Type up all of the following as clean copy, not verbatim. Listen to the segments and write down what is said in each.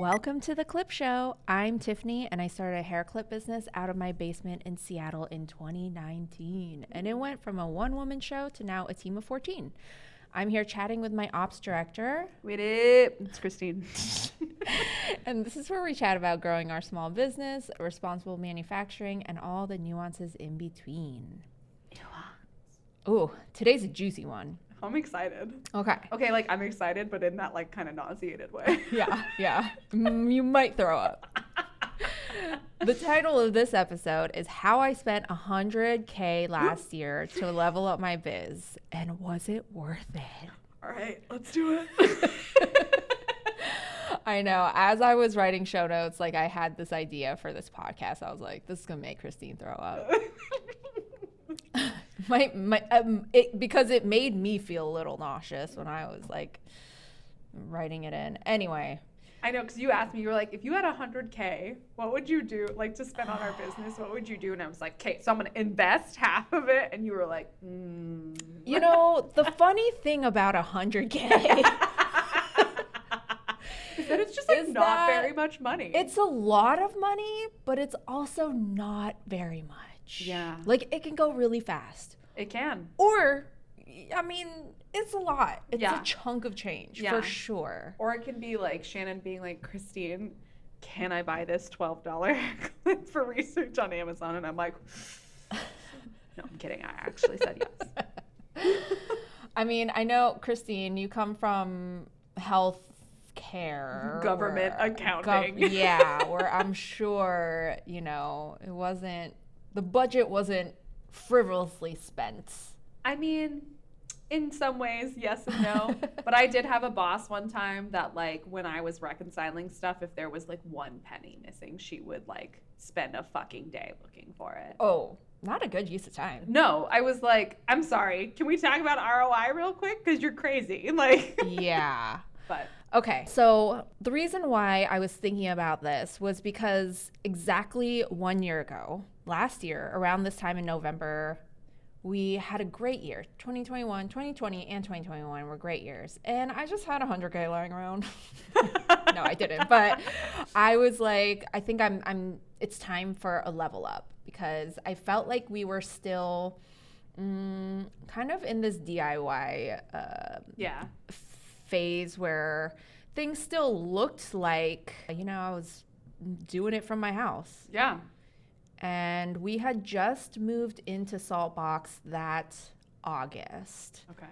Welcome to The Clip Show. I'm Tiffany, and I started a hair clip business out of my basement in Seattle in 2019. And it went from a one-woman show to now a team of 14. I'm here chatting with my ops director. Wait up. It's Christine. And this is where we chat about growing our small business, responsible manufacturing, and all the nuances in between. Oh, today's a juicy one. I'm excited. Okay, like I'm excited, but in that like kind of nauseated way. Yeah. You might throw up. The title of this episode is How I Spent $100K Last Year to Level Up My Biz, and Was It Worth It? All right, let's do it. I know. As I was writing show notes, like I had this idea for this podcast. I was like, this is going to make Christine throw up. Because it made me feel a little nauseous when I was like writing it in. Anyway. I know, because you asked me, you were like, if you had $100K, what would you do, like to spend on our business? What would you do? And I was like, okay, so I'm going to invest half of it. And you were like, You know, the funny thing about $100K is that it's just like not very much money. It's a lot of money, but it's also not very much. Yeah. Like, it can go really fast. It can. Or, I mean, it's a lot. It's a chunk of change, for sure. Or it can be, like, Shannon being like, Christine, can I buy this $12 clip for research on Amazon? And I'm like, no, I'm kidding. I actually said yes. I mean, I know, Christine, you come from health care. Government accounting. Where I'm sure, you know, it wasn't. The budget wasn't frivolously spent. I mean, in some ways, yes and no. But I did have a boss one time that, like, when I was reconciling stuff, if there was, like, one penny missing, she would, like, spend a fucking day looking for it. Oh, not a good use of time. No, I was like, I'm sorry. Can we talk about ROI real quick? Because you're crazy. Like, yeah. But. Okay, so the reason why I was thinking about this was because exactly 1 year ago, last year, around this time in November, we had a great year. 2021, 2020, and 2021 were great years. And I just had $100K lying around. No, I didn't. But I was like, I think it's time for a level up, because I felt like we were still kind of in this DIY phase where things still looked like, you know, I was doing it from my house. Yeah. And we had just moved into Saltbox that August. Okay.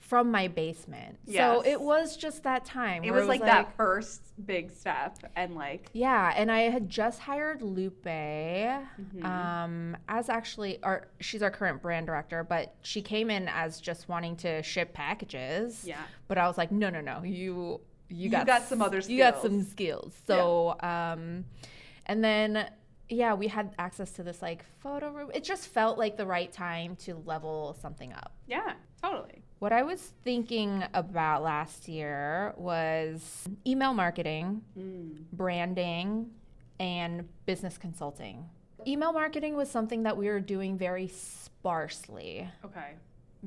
From my basement. Yes. So it was just that time. It was like that first big step and like. Yeah. And I had just hired Lupe as she's our current brand director, but she came in as just wanting to ship packages. Yeah. But I was like, no, you got some other skills. You got some skills. So, yeah. And then. Yeah, we had access to this like photo room. It just felt like the right time to level something up. Yeah, totally. What I was thinking about last year was email marketing, branding, and business consulting. Email marketing was something that we were doing very sparsely. Okay.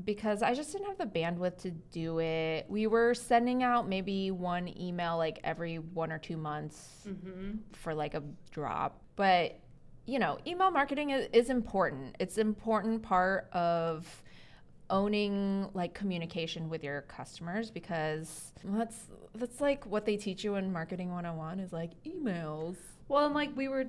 Because I just didn't have the bandwidth to do it. We were sending out maybe one email like every 1 or 2 months for like a drop. But, you know, email marketing is important. It's an important part of owning like communication with your customers, because that's like what they teach you in Marketing 101 is like emails. Well, and like we were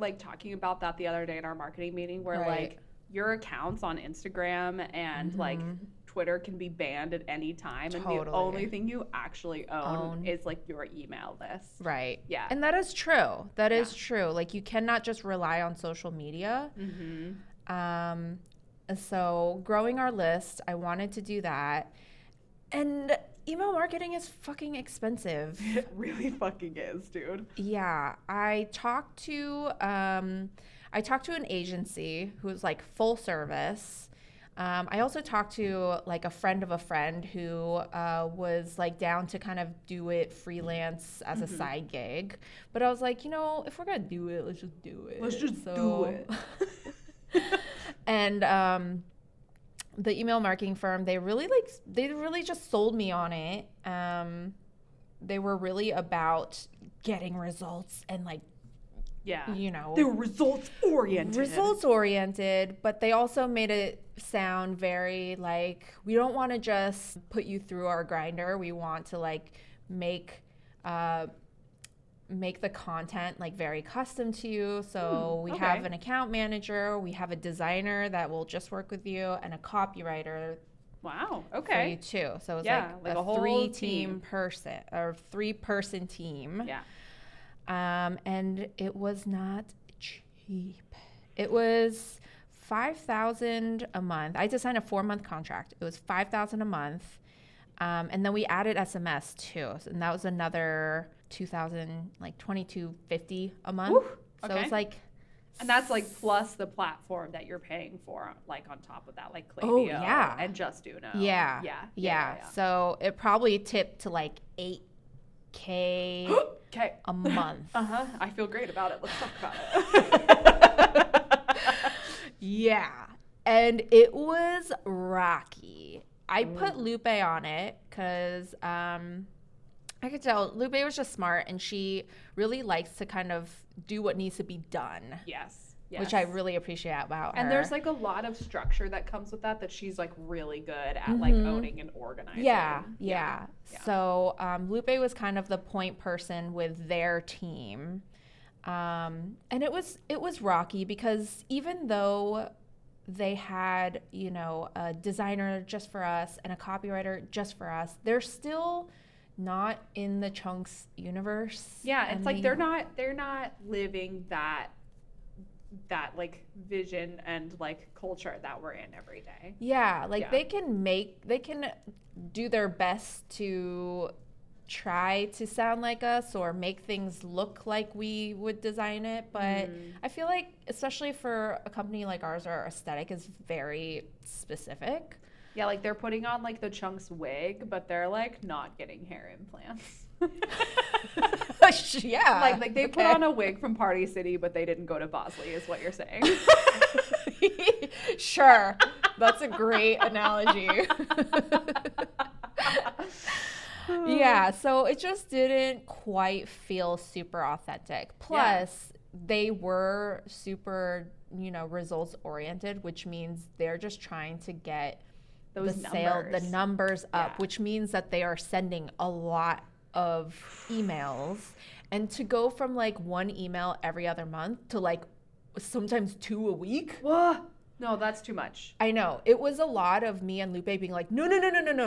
like talking about that the other day in our marketing meeting where like your accounts on Instagram and like Twitter can be banned at any time. Totally. And the only thing you actually own is like your email list. Right. Yeah. And that is true. That is true. Like you cannot just rely on social media. So growing our list, I wanted to do that. And email marketing is fucking expensive. It really fucking is, dude. Yeah. I talked to an agency who's like full service. I also talked to like a friend of a friend who was like down to kind of do it freelance as a side gig. But I was like, you know, if we're going to do it, let's just do it. And the email marketing firm, they really just sold me on it. They were really about getting results and like, yeah, you know, they were results oriented, but they also made it sound very like, we don't want to just put you through our grinder. We want to like make the content like very custom to you. So we have an account manager, we have a designer that will just work with you, and a copywriter. Wow. Okay. For you too. So it was like a whole three-person team. Yeah. And it was not cheap. It was $5,000 a month. I just signed a 4-month contract. It was $5,000 a month. And then we added SMS too. And that was another $2,250 a month. Woo, okay. So it's like, and that's like plus the platform that you're paying for, like on top of that, like Klaviyo and Just Uno. Yeah. Yeah. Yeah. Yeah. So it probably tipped to like $8,000 a month. I feel great about it. Let's talk about it. Yeah. And it was rocky. I put Lupe on it because I could tell Lupe was just smart, and she really likes to kind of do what needs to be done. Yes. Which I really appreciate about her. And there's like a lot of structure that comes with that she's like really good at like owning and organizing. Yeah. So Lupe was kind of the point person with their team. And it was rocky because even though they had, you know, a designer just for us and a copywriter just for us, they're still not in the Chunks universe. Yeah, it's like they're not living that like vision and like culture that we're in every day. Yeah, like they can do their best to try to sound like us or make things look like we would design it, but I feel like especially for a company like ours, our aesthetic is very specific. Yeah, like they're putting on like the Chunks wig, but they're like not getting hair implants. Yeah. Like they put on a wig from Party City, but they didn't go to Bosley, is what you're saying. Sure. That's a great analogy. Yeah, so it just didn't quite feel super authentic. Plus, they were super, you know, results oriented, which means they're just trying to get the numbers up, which means that they are sending a lot of emails. And to go from like one email every other month to like sometimes 2 a week. Whoa. No, that's too much. I know. It was a lot of me and Lupe being like, no. Can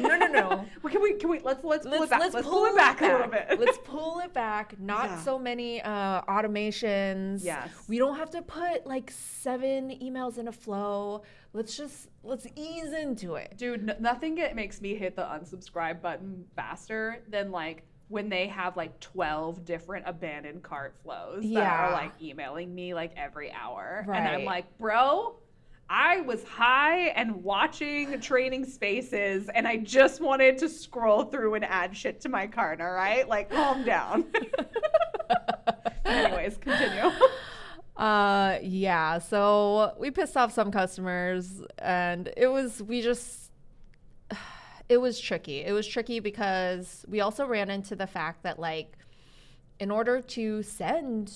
we let's pull it back a little bit. Let's pull it back. Not so many automations. Yes. We don't have to put like 7 emails in a flow. Let's ease into it. Dude, nothing makes me hit the unsubscribe button faster than like when they have like 12 different abandoned cart flows that are like emailing me like every hour. Right. And I'm like, bro, I was high and watching Training Spaces and I just wanted to scroll through and add shit to my cart, all right? Like, calm down. Anyways, continue. Yeah, so we pissed off some customers and it was tricky. It was tricky because we also ran into the fact that, like, in order to send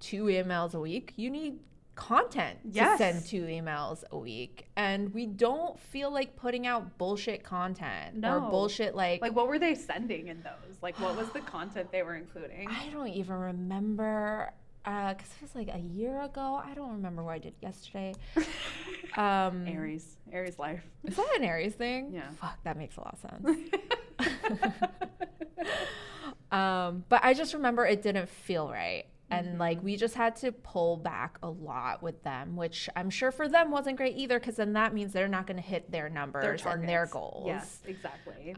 2 emails a week, you need content to send 2 emails a week. And we don't feel like putting out bullshit content or bullshit, like... Like, what were they sending in those? Like, what was the content they were including? I don't even remember, because it was, like, a year ago. I don't remember what I did yesterday. Aries life. Is that an Aries thing? Yeah. Fuck, that makes a lot of sense. But I just remember it didn't feel right. And like we just had to pull back a lot with them, which I'm sure for them wasn't great either, because then that means they're not going to hit their numbers and their goals. Yes, exactly.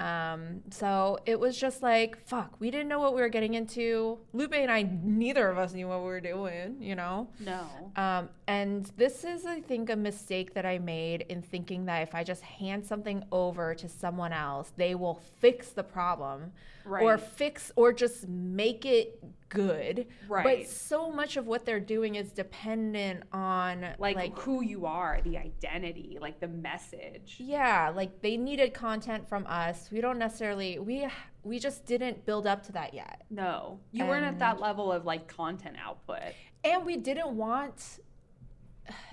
So it was just like, fuck, we didn't know what we were getting into. Lupe and I, neither of us knew what we were doing, you know? No. And this is, I think, a mistake that I made in thinking that if I just hand something over to someone else, they will fix the problem or just make it good. Right. But But so much of what they're doing is dependent on like who you are, the identity, like the message. Yeah, like they needed content from us. We don't necessarily, we just didn't build up to that yet. No, you weren't at that level of like content output. And we didn't want,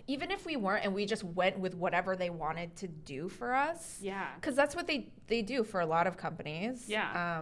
even if we weren't, and we just went with whatever they wanted to do for us. Yeah. Because that's what they do for a lot of companies. Yeah.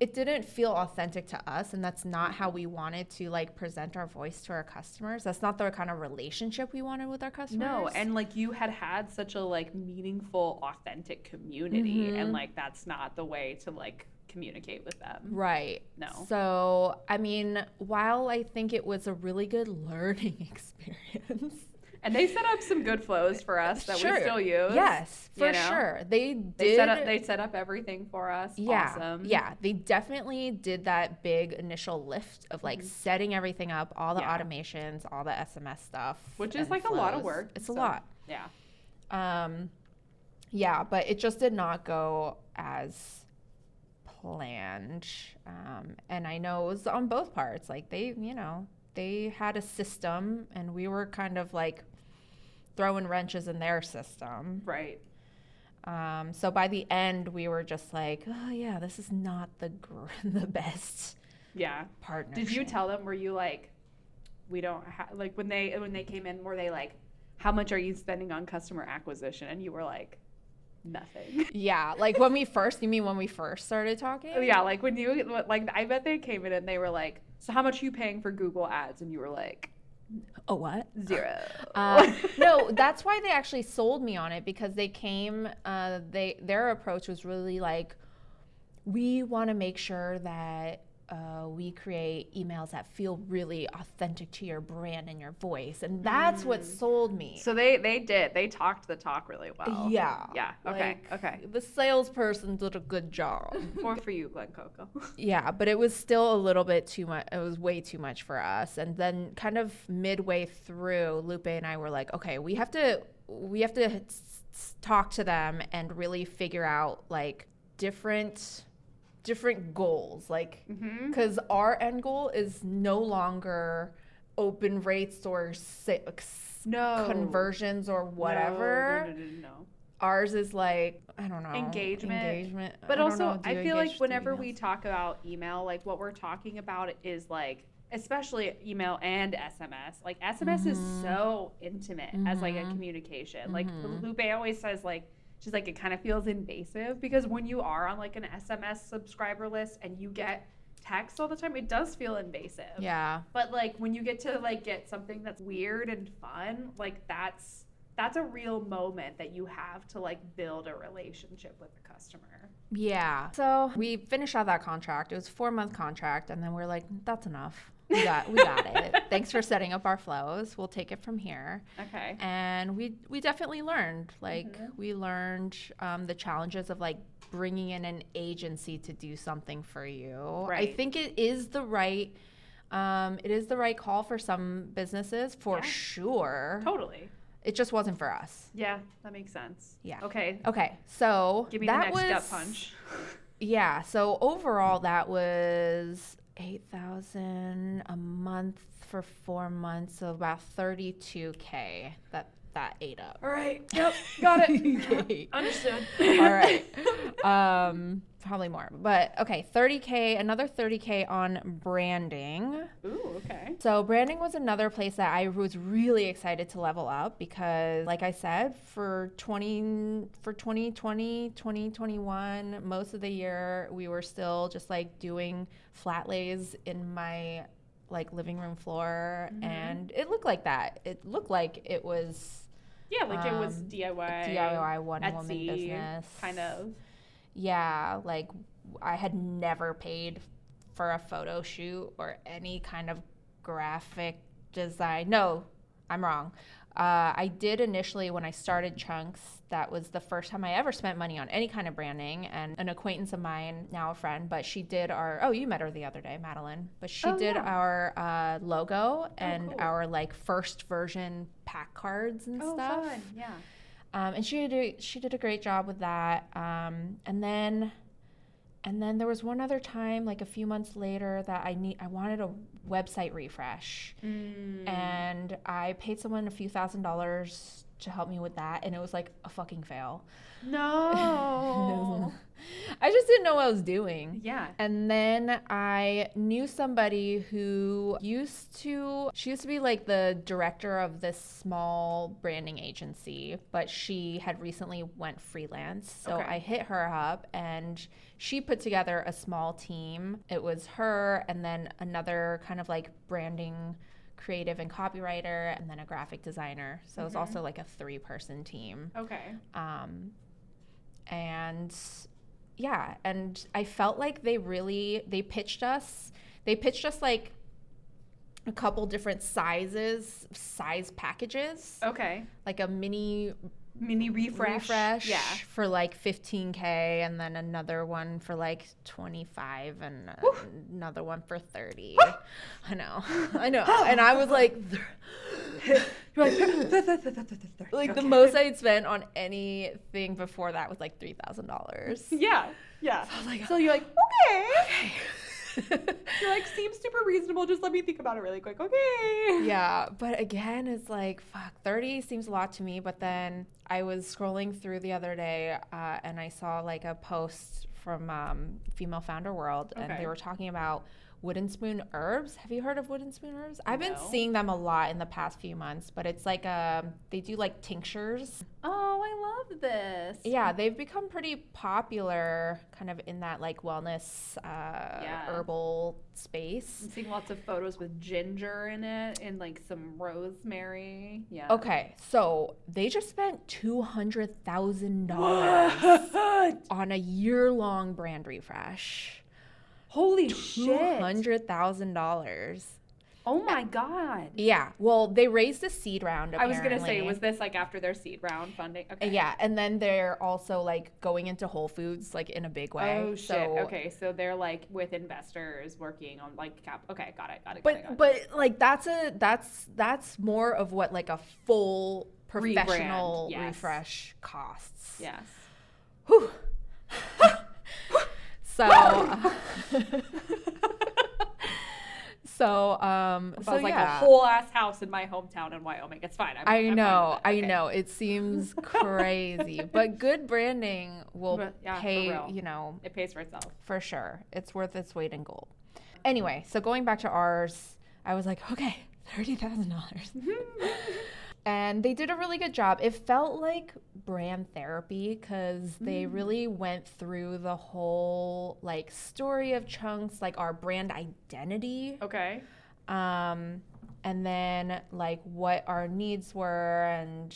It didn't feel authentic to us, and that's not how we wanted to like present our voice to our customers. That's not the kind of relationship we wanted with our customers. No, and like you had such a like meaningful, authentic community, mm-hmm. and like that's not the way to like communicate with them. Right. No. So, I mean, while I think it was a really good learning experience. And they set up some good flows for us that we still use. Yes, for sure. They did. They set up everything for us. Yeah, awesome. Yeah, they definitely did that big initial lift of like mm-hmm. setting everything up, all the automations, all the SMS stuff. Which is like flows. A lot of work. It's a lot. Yeah. Yeah, but it just did not go as planned. And I know it was on both parts. Like they had a system and we were kind of like throwing wrenches in their system. Right. So by the end, we were just like, oh, yeah, this is not the best partnership. Did you tell them, were you like, we don't have, like when they came in, were they like, how much are you spending on customer acquisition? And you were like, nothing. Yeah, like when we first, you mean when we first started talking? Oh, yeah, like when you, like I bet they came in and they were like, so how much are you paying for Google ads? And you were like, oh, what? Zero. No, that's why they actually sold me on it, because they came, their approach was really like, we want to make sure that we create emails that feel really authentic to your brand and your voice. And that's what sold me. So they talked the talk really well. Yeah. Yeah. Okay. Like, okay. The salesperson did a good job. More for you, Glen Coco. Yeah. But it was still a little bit too much. It was way too much for us. And then kind of midway through, Lupe and I were like, okay, we have to talk to them and really figure out like different goals, like because mm-hmm. our end goal is no longer open rates or conversions or whatever. No. Ours is like, I don't know, engagement. But I feel like whenever we talk about email, like what we're talking about is like, especially email and SMS, like SMS mm-hmm. is so intimate mm-hmm. as like a communication. Mm-hmm. Like Lupe always says, like, she's like, it kind of feels invasive, because when you are on like an SMS subscriber list and you get texts all the time, it does feel invasive. Yeah. But like when you get to like get something that's weird and fun, like that's a real moment that you have to like build a relationship with the customer. Yeah. So we finished out that contract. It was a 4-month contract. And then we're like, that's enough. We got it. Thanks for setting up our flows. We'll take it from here. Okay. And we definitely learned. Like mm-hmm. we learned the challenges of like bringing in an agency to do something for you. Right. I think it is the right call for some businesses for sure. Totally. It just wasn't for us. Yeah, that makes sense. Yeah. Okay. Okay. So give me the next gut punch. Yeah. So overall, that was $8,000 a month for 4 months, so about $32K that ate up. All right. Yep. Got it. Okay. Understood. All right. Probably more, but okay. $30K on branding. Ooh. Okay. So branding was another place that I was really excited to level up, because, like I said, for 2020, 2021, most of the year we were still just like doing flat lays in my like living room floor, mm-hmm. and it looked like that. It looked like it was it was DIY one Etsy woman business kind of. Yeah, like I had never paid for a photo shoot or any kind of graphic design. No, I'm wrong. I did initially when I started Chunks. That was the first time I ever spent money on any kind of branding. And an acquaintance of mine, now a friend, but she did you met her the other day, Madeline. But she did our logo and cool. our like first version pack cards and stuff. Oh, fun, yeah. And she did a great job with that. And then And then there was one other time, like a few months later, that I wanted a website refresh. And I paid someone a few $1,000 to help me with that, and it was like a fucking fail. No. I just didn't know what I was doing. Yeah. And then I knew somebody who she used to be like the director of this small branding agency, but she had recently went freelance. So I hit her up, and she put together a small team. It was her and then another kind of like branding creative and copywriter, and then a graphic designer. So it was also like a 3-person team. And I felt like they pitched us like a couple different size packages. Like a mini refresh for like $15,000, and then another one for like $25,000, and Woof. Another one for $30,000. I know. And I was like, like the most I'd spent on anything before that was like $3,000. Yeah. So I was like, so you're like, okay. You're like, seems super reasonable, just let me think about it really quick. But again, it's like, fuck, 30 seems a lot to me. But then I was scrolling through the other day and I saw like a post from Female Founder World, and they were talking about Wooden Spoon Herbs. Have you heard of Wooden Spoon Herbs? I've been seeing them a lot in the past few months, but it's like they do like tinctures. Oh, I love this. Yeah, they've become pretty popular kind of in that like wellness herbal space. I'm seeing lots of photos with ginger in it and like some rosemary. Yeah. Okay, so they just spent $200,000 on a year-long brand refresh. Holy shit. $200,000. Oh my God. Yeah. Well, they raised a seed round, apparently. I was going to say, was this like after their seed round funding? Okay. Yeah. And then they're also like going into Whole Foods like in a big way. Oh, shit. Okay. So they're like with investors working on like cap. Okay. Got it. But like that's more of what like a full professional refresh costs. Yes. Whew. So, a whole ass house in my hometown in Wyoming. It's fine. I know. It seems crazy, but good branding will pay. You know, it pays for itself for sure. It's worth its weight in gold. Anyway, so going back to ours, I was like, okay, $30,000. And they did a really good job. It felt like brand therapy because they really went through the whole like story of Chunks, like our brand identity. Okay. And then like what our needs were and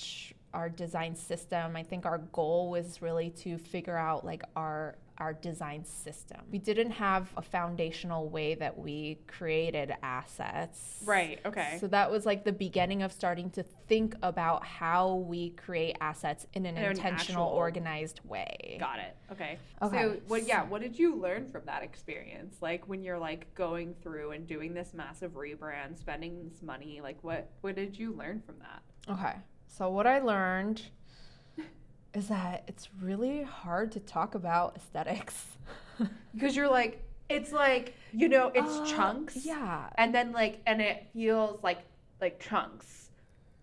our design system. I think our goal was really to figure out like our design system. We didn't have a foundational way that we created assets. Right, okay. So that was like the beginning of starting to think about how we create assets in an intentional, organized way. Got it, okay. So what did you learn from that experience? Like when you're like going through and doing this massive rebrand, spending this money, like what did you learn from that? Okay, so what I learned is that it's really hard to talk about aesthetics. Because you're like, it's like, you know, it's Chunks. Yeah. And then like, and it feels like Chunks.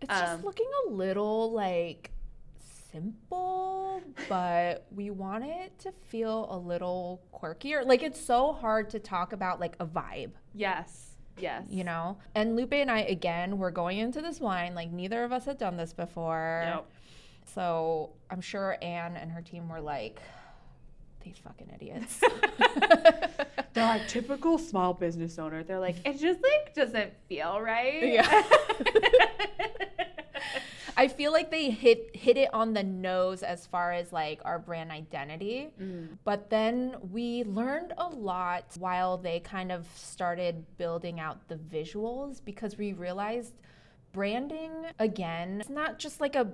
It's just looking a little like simple, but we want it to feel a little quirkier. Like it's so hard to talk about like a vibe. Yes. You know? And Lupe and I, again, we're going into this wine. Like neither of us had done this before. Nope. So I'm sure Anne and her team were like, these fucking idiots. They're like, typical small business owner. They're like, it just like doesn't feel right. Yeah. I feel like they hit it on the nose as far as like our brand identity. But then we learned a lot while they kind of started building out the visuals, because we realized branding, again, it's not just like a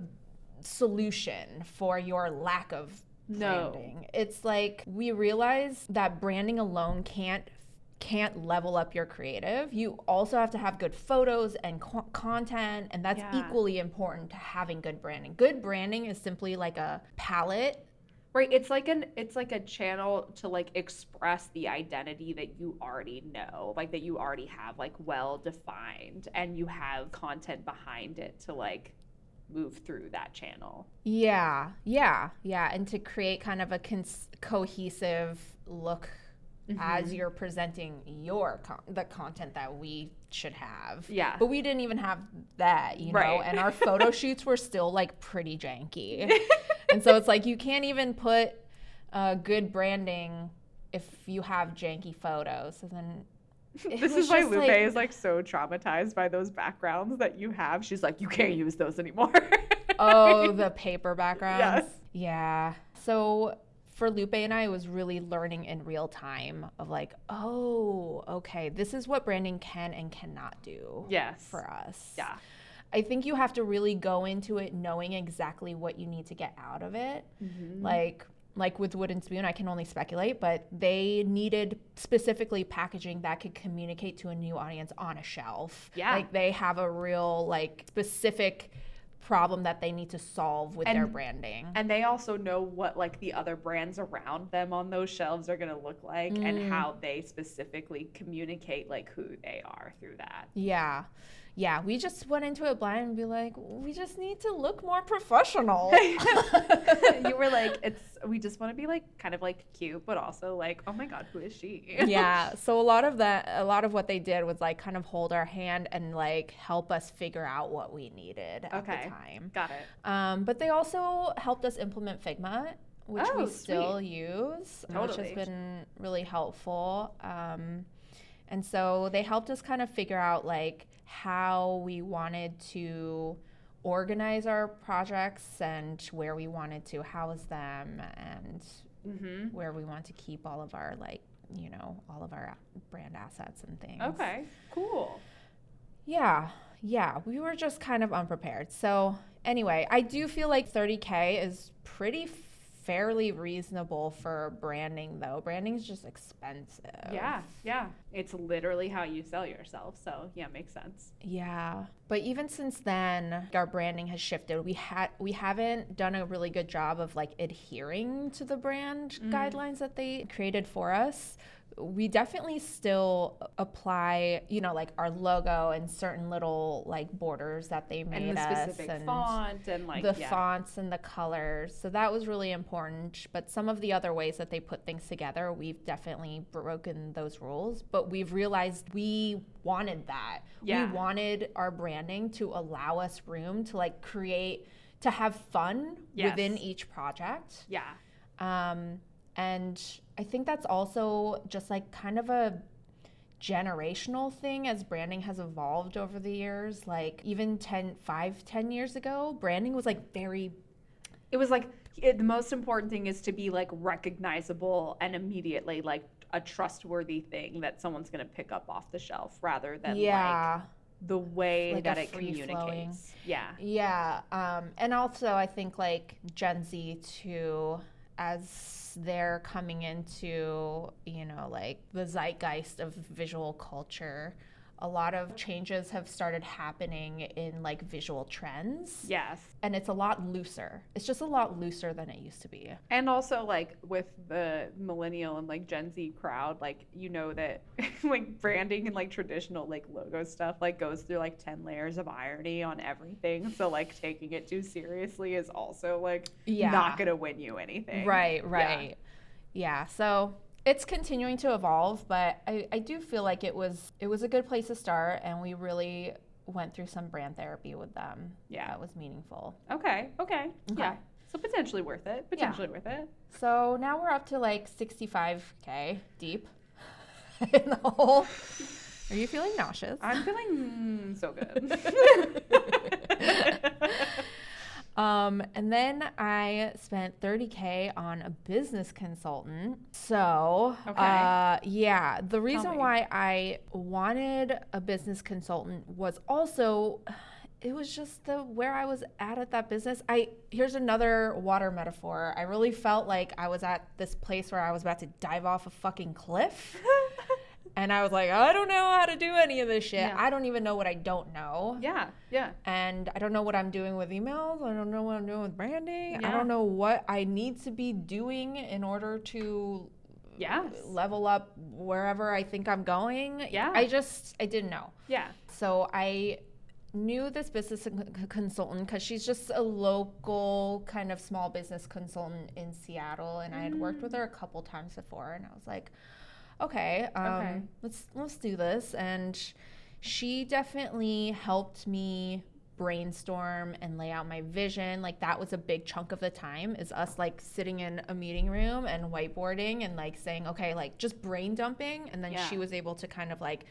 solution for your lack of branding. No. It's like we realized that branding alone can't level up your creative. You also have to have good photos and content, and that's equally important to having good branding. Good branding is simply like a palette Right, it's like a channel to like express the identity that you already know, like that you already have like well defined, and you have content behind it to like move through that channel. Yeah, and to create kind of a cohesive look as you're presenting your the content that we should have. Yeah. But we didn't even have that, you know, and our photo shoots were still like pretty janky. And so it's like you can't even put good branding if you have janky photos. So then this is why Lupe is like so traumatized by those backgrounds that you have. She's like, you can't use those anymore. Oh, the paper backgrounds. Yes. Yeah. So for Lupe and I, it was really learning in real time of like, oh, okay, this is what branding can and cannot do for us. Yeah. I think you have to really go into it knowing exactly what you need to get out of it. Mm-hmm. Like with Wooden Spoon, I can only speculate, but they needed specifically packaging that could communicate to a new audience on a shelf. Yeah. Like they have a real like specific problem that they need to solve with their branding. And they also know what like the other brands around them on those shelves are going to look like and how they specifically communicate like who they are through that. Yeah. Yeah, we just went into it blind and be like, we just need to look more professional. You were like, we just want to be like kind of like cute, but also like, oh my God, who is she? Yeah. So a lot of what they did was like kind of hold our hand and like help us figure out what we needed at the time. Got it. But they also helped us implement Figma, which we still use, which has been really helpful. And so they helped us kind of figure out like how we wanted to organize our projects and where we wanted to house them and where we want to keep all of our like, you know, all of our brand assets and things. Okay, cool. Yeah, we were just kind of unprepared. So anyway, I do feel like $30K is pretty fairly reasonable for branding, though. Branding's just expensive. Yeah. It's literally how you sell yourself. So yeah, makes sense. Yeah. But even since then, our branding has shifted. We haven't done a really good job of like adhering to the brand guidelines that they created for us. We definitely still apply, you know, like our logo and certain little like borders that they made us. And the specific font and like the fonts and the colors. So that was really important. But some of the other ways that they put things together, we've definitely broken those rules. But we've realized we wanted that. Yeah. We wanted our branding to allow us room to like create, to have fun within each project. Yeah. And I think that's also just like kind of a generational thing as branding has evolved over the years. Like even 10 years ago, branding was like very... It was like the most important thing is to be like recognizable and immediately like a trustworthy thing that someone's going to pick up off the shelf rather than like the way like that it communicates. Flowing. Yeah. And also I think like Gen Z too, as they're coming into, you know, like the zeitgeist of visual culture, a lot of changes have started happening in like visual trends. Yes. And it's a lot looser. It's just a lot looser than it used to be. And also like with the millennial and like Gen Z crowd, like, you know, that like branding and like traditional like logo stuff like goes through like 10 layers of irony on everything. So like taking it too seriously is also like not going to win you anything. Right. Yeah. So it's continuing to evolve, but I do feel like it was a good place to start, and we really went through some brand therapy with them. Yeah. That was meaningful. Okay. Yeah. So potentially worth it. So now we're up to like 65K deep in the hole. Are you feeling nauseous? I'm feeling so good. And then I spent $30K on a business consultant. So, the reason why I wanted a business consultant was also, it was just where I was at that business. Here's another water metaphor. I really felt like I was at this place where I was about to dive off a fucking cliff. And I was like, I don't know how to do any of this shit. Yeah. I don't even know what I don't know. Yeah, yeah. And I don't know what I'm doing with emails. I don't know what I'm doing with branding. Yeah. I don't know what I need to be doing in order to level up wherever I think I'm going. Yeah. I didn't know. Yeah. So I knew this business consultant because she's just a local kind of small business consultant in Seattle. And I had worked with her a couple times before. And I was like, okay, let's do this. And she definitely helped me brainstorm and lay out my vision. Like, that was a big chunk of the time, is us like sitting in a meeting room and whiteboarding and like saying, okay, like just brain dumping. And then she was able to kind of like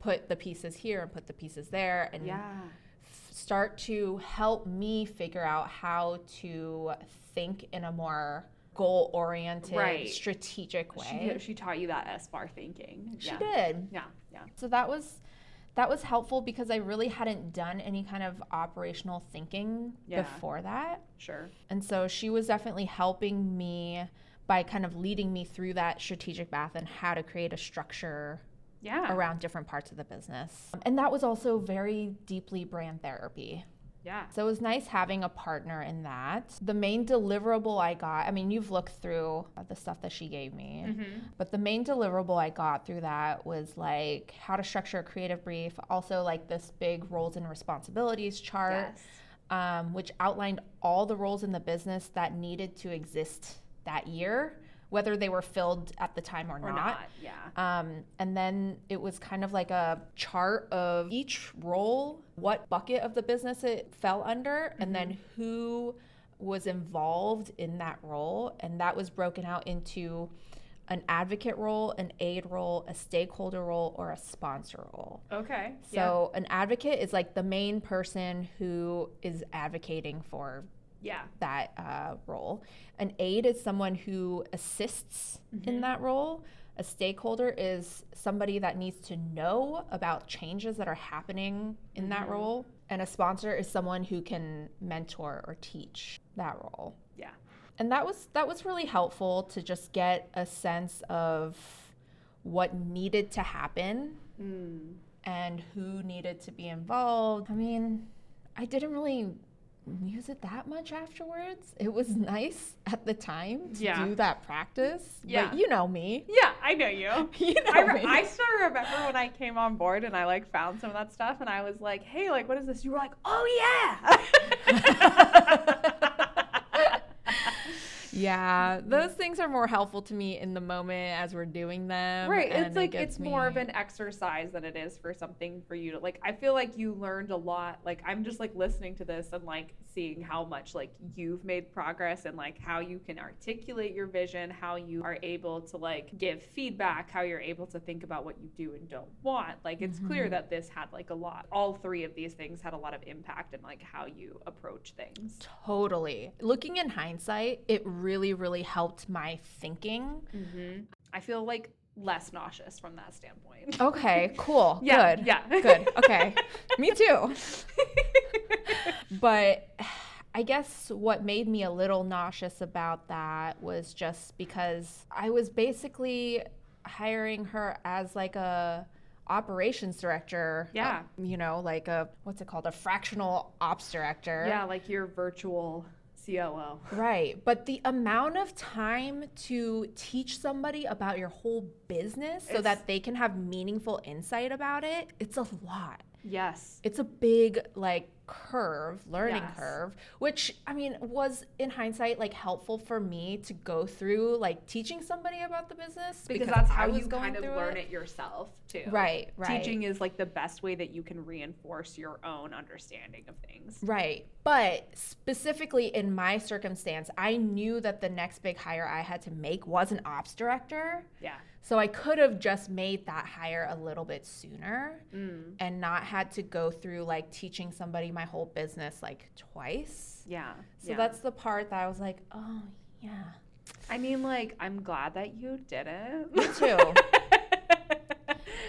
put the pieces here and put the pieces there and start to help me figure out how to think in a more goal-oriented, strategic way. She taught you that SBAR thinking. She did. Yeah, yeah. So that was helpful because I really hadn't done any kind of operational thinking before that. Sure. And so she was definitely helping me by kind of leading me through that strategic path and how to create a structure around different parts of the business. And that was also very deeply brand therapy. Yeah. So it was nice having a partner in that. The main deliverable I got, I mean, you've looked through the stuff that she gave me, but the main deliverable I got through that was like how to structure a creative brief, also like this big roles and responsibilities chart, which outlined all the roles in the business that needed to exist that year, whether they were filled at the time or not. Yeah. And then it was kind of like a chart of each role, what bucket of the business it fell under, and then who was involved in that role. And that was broken out into an advocate role, an aid role, a stakeholder role, or a sponsor role. Okay. So an advocate is like the main person who is advocating for that role. An aide is someone who assists in that role. A stakeholder is somebody that needs to know about changes that are happening in that role. And a sponsor is someone who can mentor or teach that role. Yeah. And that was really helpful to just get a sense of what needed to happen and who needed to be involved. I mean, I didn't really use it that much afterwards. It was nice at the time to do that practice. Yeah. But you know me. Yeah, I know you. you know me. I still remember when I came on board and I like found some of that stuff and I was like, hey, like, what is this? You were like, oh yeah. Yeah, those things are more helpful to me in the moment as we're doing them. Right, and it's like it's more of an exercise than it is for something for you to like. I feel like you learned a lot. Like I'm just like listening to this and like seeing how much like you've made progress and like how you can articulate your vision, how you are able to like give feedback, how you're able to think about what you do and don't want. Like it's clear that this had like a lot. All three of these things had a lot of impact in like how you approach things. Totally. Looking in hindsight, it really helped my thinking. I feel like less nauseous from that standpoint. Okay, cool. Yeah, good. Yeah. Good. Okay. Me too. But I guess what made me a little nauseous about that was just because I was basically hiring her as like a operations director. Yeah. You know, like a, what's it called? A fractional ops director. Yeah, like your virtual COO. Right. But the amount of time to teach somebody about your whole business so that they can have meaningful insight about it, it's a lot. Yes. It's a big, like, learning curve, which, I mean, was in hindsight, like, helpful for me to go through, like, teaching somebody about the business. Because that's how you kind of learn it yourself, too. Right, right. Teaching is, like, the best way that you can reinforce your own understanding of things. Right. But specifically in my circumstance, I knew that the next big hire I had to make was an ops director. Yeah. So I could have just made that hire a little bit sooner and not had to go through like teaching somebody my whole business like twice. Yeah. So that's the part that I was like, oh yeah. I mean, like, I'm glad that you did it. Me too.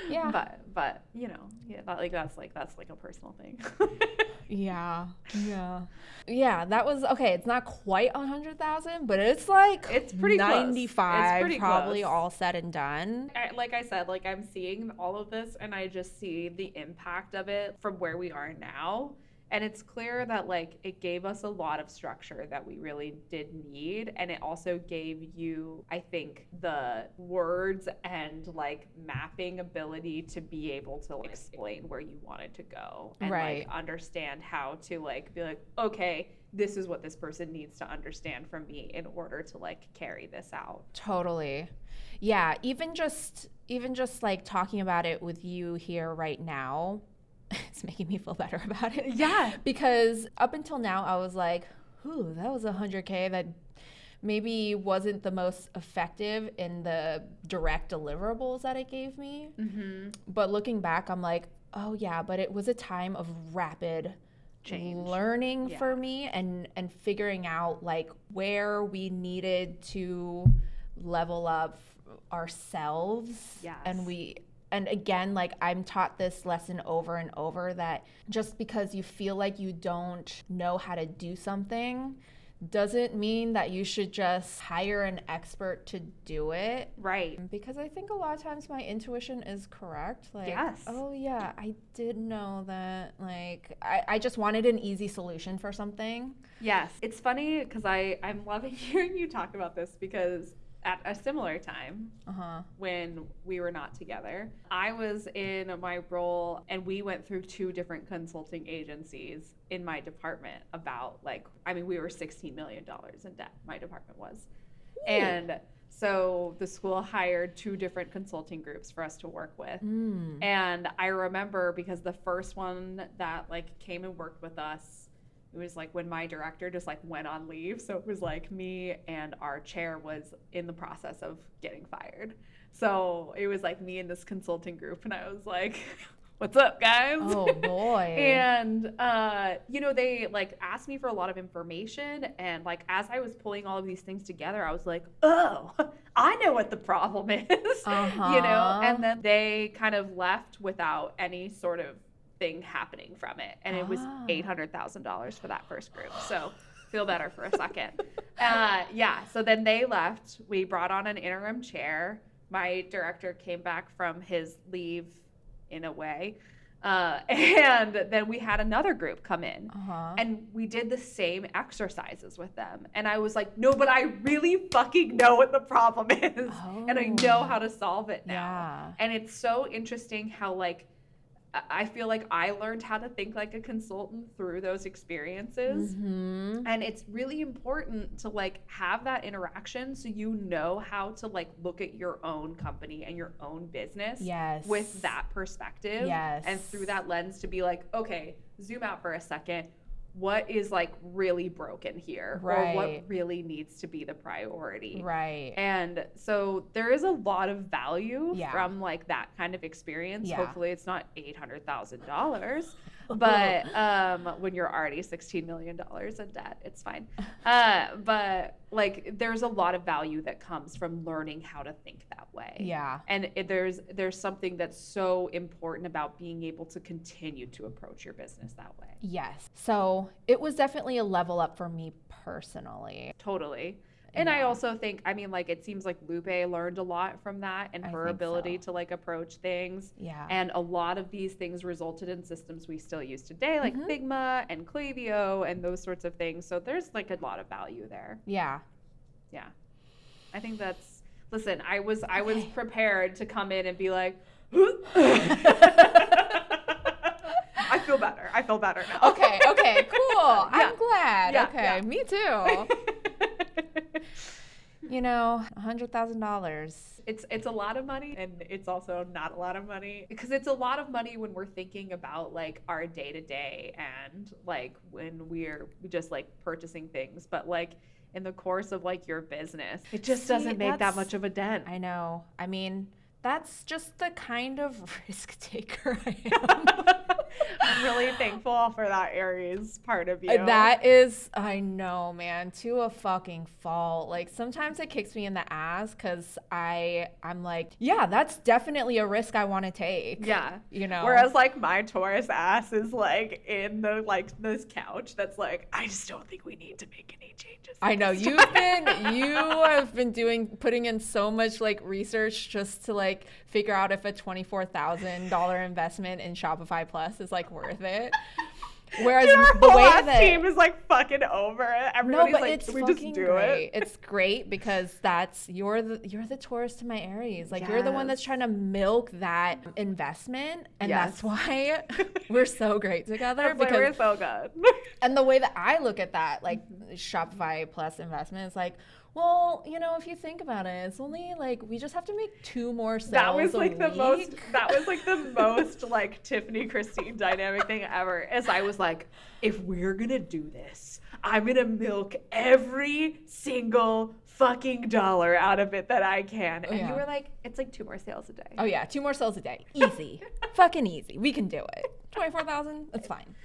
Yeah. But But, you know, yeah, that, like, that's like a personal thing. Yeah. That was okay. It's not quite 100,000, but it's like it's pretty 95, close. It's pretty probably close. All said and done. Like I said, I'm seeing all of this, and I just see the impact of it from where we are now. And it's clear that, like, it gave us a lot of structure that we really did need. And it also gave you, I think, the words and, like, mapping ability to be able to explain where you wanted to go. And, right. like, understand how to, like, be like, okay, this is what this person needs to understand from me in order to, like, carry this out. Totally. Yeah, even just like, talking about it with you here right now, it's making me feel better about it. Yeah. Because up until now, I was like, ooh, that was 100K that maybe wasn't the most effective in the direct deliverables that it gave me. Mm-hmm. But looking back, I'm like, oh, yeah, but it was a time of rapid change, learning for me and figuring out, like, where we needed to level up ourselves. Yes. And again, like, I'm taught this lesson over and over that just because you feel like you don't know how to do something doesn't mean that you should just hire an expert to do it. Right. Because I think a lot of times my intuition is correct. Like, yes. Oh, yeah, I did know that. Like, I just wanted an easy solution for something. Yes. It's funny because I'm loving hearing you talk about this because at a similar time, when we were not together, I was in my role, and we went through two different consulting agencies in my department about, like, I mean, we were $16 million in debt, my department was. Ooh. And so the school hired two different consulting groups for us to work with. Mm. And I remember because the first one that, like, came and worked with us, it was like when my director just, like, went on leave. So it was like me and our chair was in the process of getting fired. So it was like me and this consulting group, and I was like, what's up, guys? Oh, boy. And, you know, they, like, asked me for a lot of information. And, like, as I was pulling all of these things together, I was like, oh, I know what the problem is, you know? And then they kind of left without any sort of thing happening from it, and it was $800,000 for that first group, so feel better for a second. So then they left. We brought on an interim chair. My director came back from his leave in a way, and then we had another group come in, and we did the same exercises with them, and I was like, no, but I really fucking know what the problem is, and I know how to solve it now. And it's so interesting how, like, I feel like I learned how to think like a consultant through those experiences. Mm-hmm. And it's really important to, like, have that interaction so you know how to, like, look at your own company and your own business with that perspective. Yes. And through that lens to be like, okay, zoom out for a second. What is, like, really broken here? Right. Or what really needs to be the priority? Right. And so there is a lot of value from, like, that kind of experience. Yeah. Hopefully it's not $800,000, but when you're already $16 million in debt, it's fine. But, like, there's a lot of value that comes from learning how to think that way. Yeah. And there's something that's so important about being able to continue to approach your business that way. Yes. So it was definitely a level up for me personally. Totally. And I also think, I mean, like, it seems like Lupe learned a lot from that and her ability to, like, approach things. Yeah. And a lot of these things resulted in systems we still use today, like Figma and Klaviyo and those sorts of things. So there's, like, a lot of value there. Yeah. Yeah. I think that's, listen, I was prepared to come in and be like, I feel better now. Okay, cool. Yeah. I'm glad. Yeah, okay, yeah. Me too. You know, $100,000. It's a lot of money, and it's also not a lot of money, because it's a lot of money when we're thinking about, like, our day-to-day and, like, when we're just, like, purchasing things. But, like, in the course of, like, your business, it just doesn't make that much of a dent. I know. I mean, that's just the kind of risk taker I am. I'm really thankful for that Aries part of you. That is, I know, man, to a fucking fault. Like, sometimes it kicks me in the ass because I'm like, yeah, that's definitely a risk I want to take. Yeah. You know? Whereas, like, my Taurus ass is, like, in the, like, this couch that's like, I just don't think we need to make any changes. I know. You have been putting in so much, like, research just to, like, figure out if a $24,000 investment in Shopify Plus is, like, worth it. Whereas the whole team is, like, fucking over it. Everybody's like, we just do great. It's great because you're the Taurus to my Aries. Like, yes. You're the one that's trying to milk that investment. And yes. That's why we're so great together. Because we're so good. And the way that I look at that, like, Shopify Plus investment is like, well, you know, if you think about it, it's only like we just have to make 2 more sales. That was like the most like Tiffany Christine dynamic thing ever. As I was like, if we're gonna do this, I'm gonna milk every single fucking dollar out of it that I can. And you were like, it's like 2 more sales a day. Oh yeah, 2 more sales a day. Easy. Fucking easy. We can do it. 24,000, that's fine.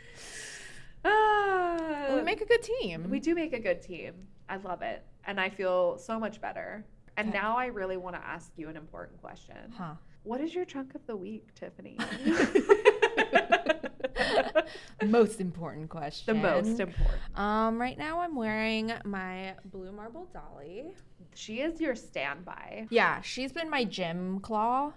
We make a good team. We do make a good team. I love it. And I feel so much better. And okay. Now I really want to ask you an important question. Huh. What is your chunk of the week, Tiffany? Most important question. The most important. Right now I'm wearing my Blue Marble dolly. She is your standby. Yeah, she's been my gym claw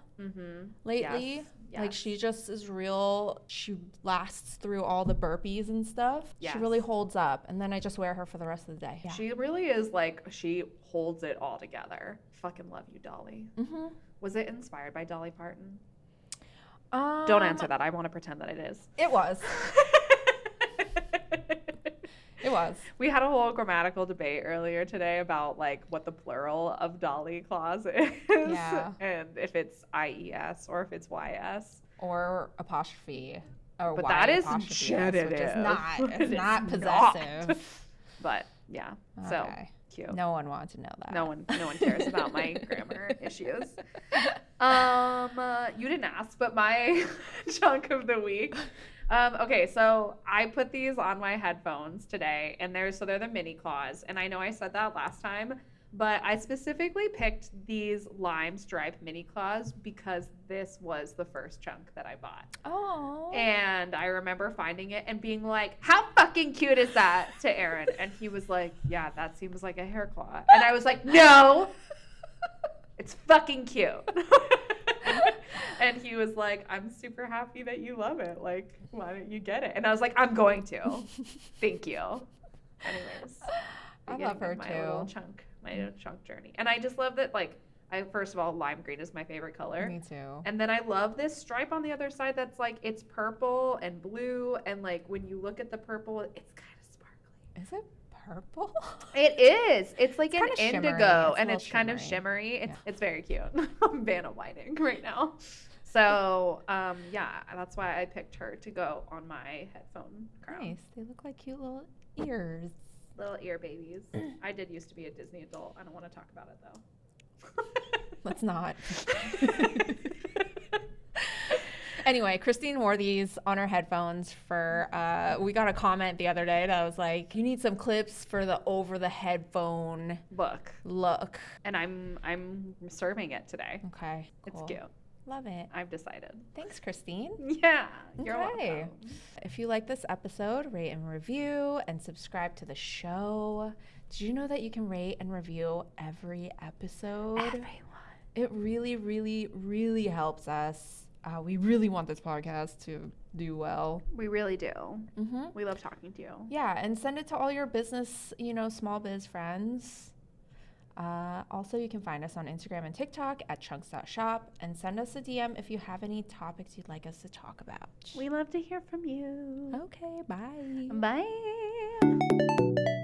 lately. Yes. Yes. Like, she just is real. She lasts through all the burpees and stuff. Yes. She really holds up. And then I just wear her for the rest of the day. Yeah. She really is, like, she holds it all together. Fucking love you, Dolly. Mm-hmm. Was it inspired by Dolly Parton? Don't answer that. I want to pretend that it is. It was. It was. We had a whole grammatical debate earlier today about, like, what the plural of dolly clause is. Yeah. And if it's IES or if it's YS. Or apostrophe. Or but that is genitive. Which is not. It's not possessive. Not. But, yeah. Okay. So, cute. No one wanted to know that. No one cares about my grammar issues. You didn't ask, but my chunk of the week... Okay, so I put these on my headphones today, and they're the mini claws. And I know I said that last time, but I specifically picked these lime stripe mini claws because this was the first chunk that I bought. Oh. And I remember finding it and being like, how fucking cute is that, to Aaron? And he was like, yeah, that seems like a hair claw. And I was like, no, it's fucking cute. And he was like, I'm super happy that you love it. Like, why don't you get it? And I was like, I'm going to. Thank you. Anyways. I love her, too. My little chunk journey. And I just love that, like, first of all, lime green is my favorite color. Me too. And then I love this stripe on the other side that's, like, it's purple and blue. And, like, when you look at the purple, it's kind of sparkly. Is it? Purple? It is. It's like an indigo, and it's kind of shimmery. It's very cute. I'm Vanna Whiting right now. So, yeah, that's why I picked her to go on my headphone crown. Nice. They look like cute little ears. Little ear babies. I did used to be a Disney adult. I don't want to talk about it, though. Let's not. Anyway, Christine wore these on her headphones for, we got a comment the other day that was like, you need some clips for the over-the-headphone look. And I'm serving it today. Okay, cool. It's cute. Love it. I've decided. Thanks, Christine. Yeah, you're welcome. If you like this episode, rate and review and subscribe to the show. Did you know that you can rate and review every episode? Everyone. It really, really, really helps us. We really want this podcast to do well. We really do. Mm-hmm. We love talking to you. Yeah, and send it to all your business, small biz friends. Also, you can find us on Instagram and TikTok at chunks.shop, and send us a DM if you have any topics you'd like us to talk about. We love to hear from you. Okay, bye. Bye.